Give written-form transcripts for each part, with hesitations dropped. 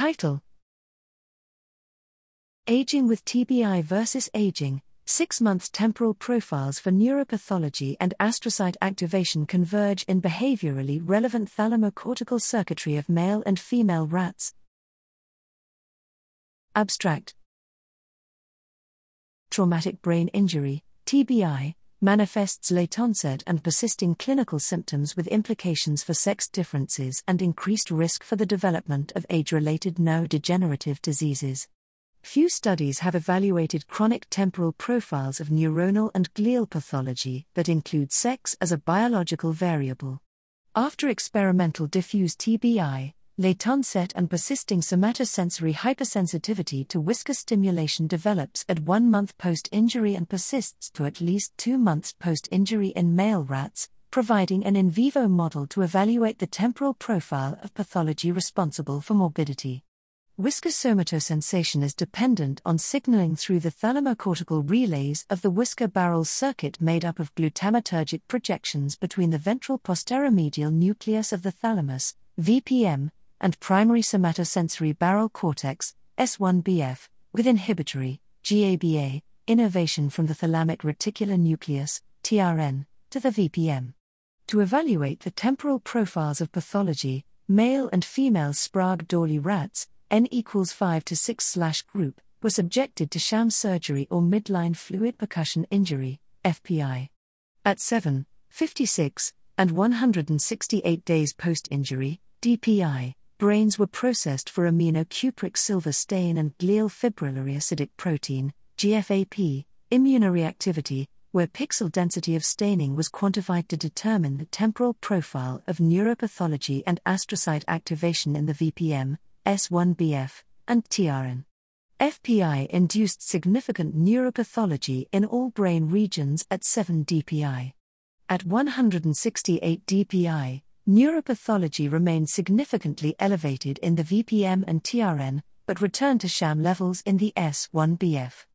Title: Aging with TBI versus Aging, 6-month temporal profiles for neuropathology and astrocyte activation converge in behaviorally relevant thalamocortical circuitry of male and female rats. Abstract. Traumatic brain injury, TBI, manifests late-onset and persisting clinical symptoms with implications for sex differences and increased risk for the development of age-related neurodegenerative diseases. Few studies have evaluated chronic temporal profiles of neuronal and glial pathology that include sex as a biological variable. After experimental diffuse TBI, late-onset and persisting somatosensory hypersensitivity to whisker stimulation develops at 1 month post-injury and persists to at least 2 months post-injury in male rats, providing an in vivo model to evaluate the temporal profile of pathology responsible for morbidity. Whisker somatosensation is dependent on signaling through the thalamocortical relays of the whisker barrel circuit made up of glutamatergic projections between the ventral posteromedial nucleus of the thalamus, VPM, and primary somatosensory barrel cortex, S1BF, with inhibitory, GABA, innervation from the thalamic reticular nucleus, TRN, to the VPM. To evaluate the temporal profiles of pathology, male and female Sprague-Dawley rats, N=5 to 6/ group, were subjected to sham surgery or midline fluid percussion injury, FPI. At 7, 56, and 168 days post-injury, DPI, brains were processed for aminocupric silver stain and glial fibrillary acidic protein, GFAP, immunoreactivity, where pixel density of staining was quantified to determine the temporal profile of neuropathology and astrocyte activation in the VPM, S1BF, and TRN. FPI induced significant neuropathology in all brain regions at 7 DPI. At 168 DPI, neuropathology remained significantly elevated in the VPM and TRN, but returned to sham levels in the S1BF.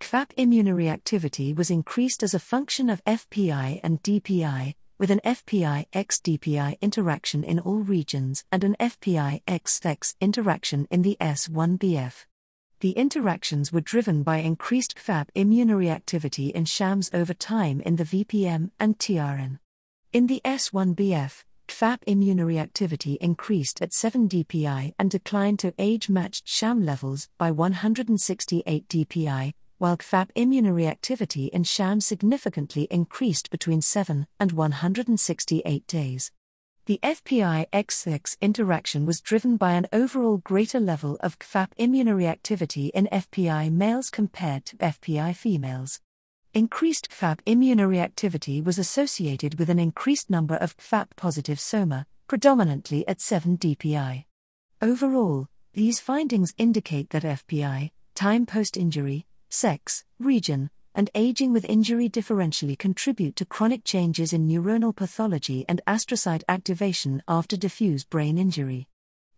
GFAP immunoreactivity was increased as a function of FPI and DPI, with an FPI-X-DPI interaction in all regions and an FPI-X-X interaction in the S1BF. The interactions were driven by increased GFAP immunoreactivity in shams over time in the VPM and TRN. In the S1BF, GFAP immunoreactivity increased at 7 DPI and declined to age-matched sham levels by 168 DPI, while GFAP immunoreactivity in sham significantly increased between 7 and 168 days. The FPI-X interaction was driven by an overall greater level of GFAP immunoreactivity in FPI males compared to FPI females. Increased GFAP immunoreactivity was associated with an increased number of GFAP-positive soma, predominantly at 7 DPI. Overall, these findings indicate that FPI, time post-injury, sex, region, and aging with injury differentially contribute to chronic changes in neuronal pathology and astrocyte activation after diffuse brain injury.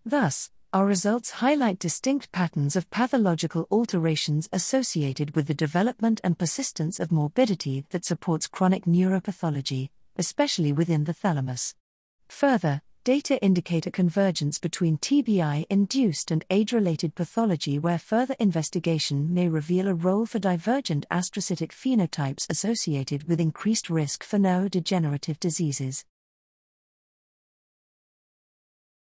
Thus, our results highlight distinct patterns of pathological alterations associated with the development and persistence of morbidity that supports chronic neuropathology, especially within the thalamus. Further, data indicate a convergence between TBI-induced and age-related pathology where further investigation may reveal a role for divergent astrocytic phenotypes associated with increased risk for neurodegenerative diseases.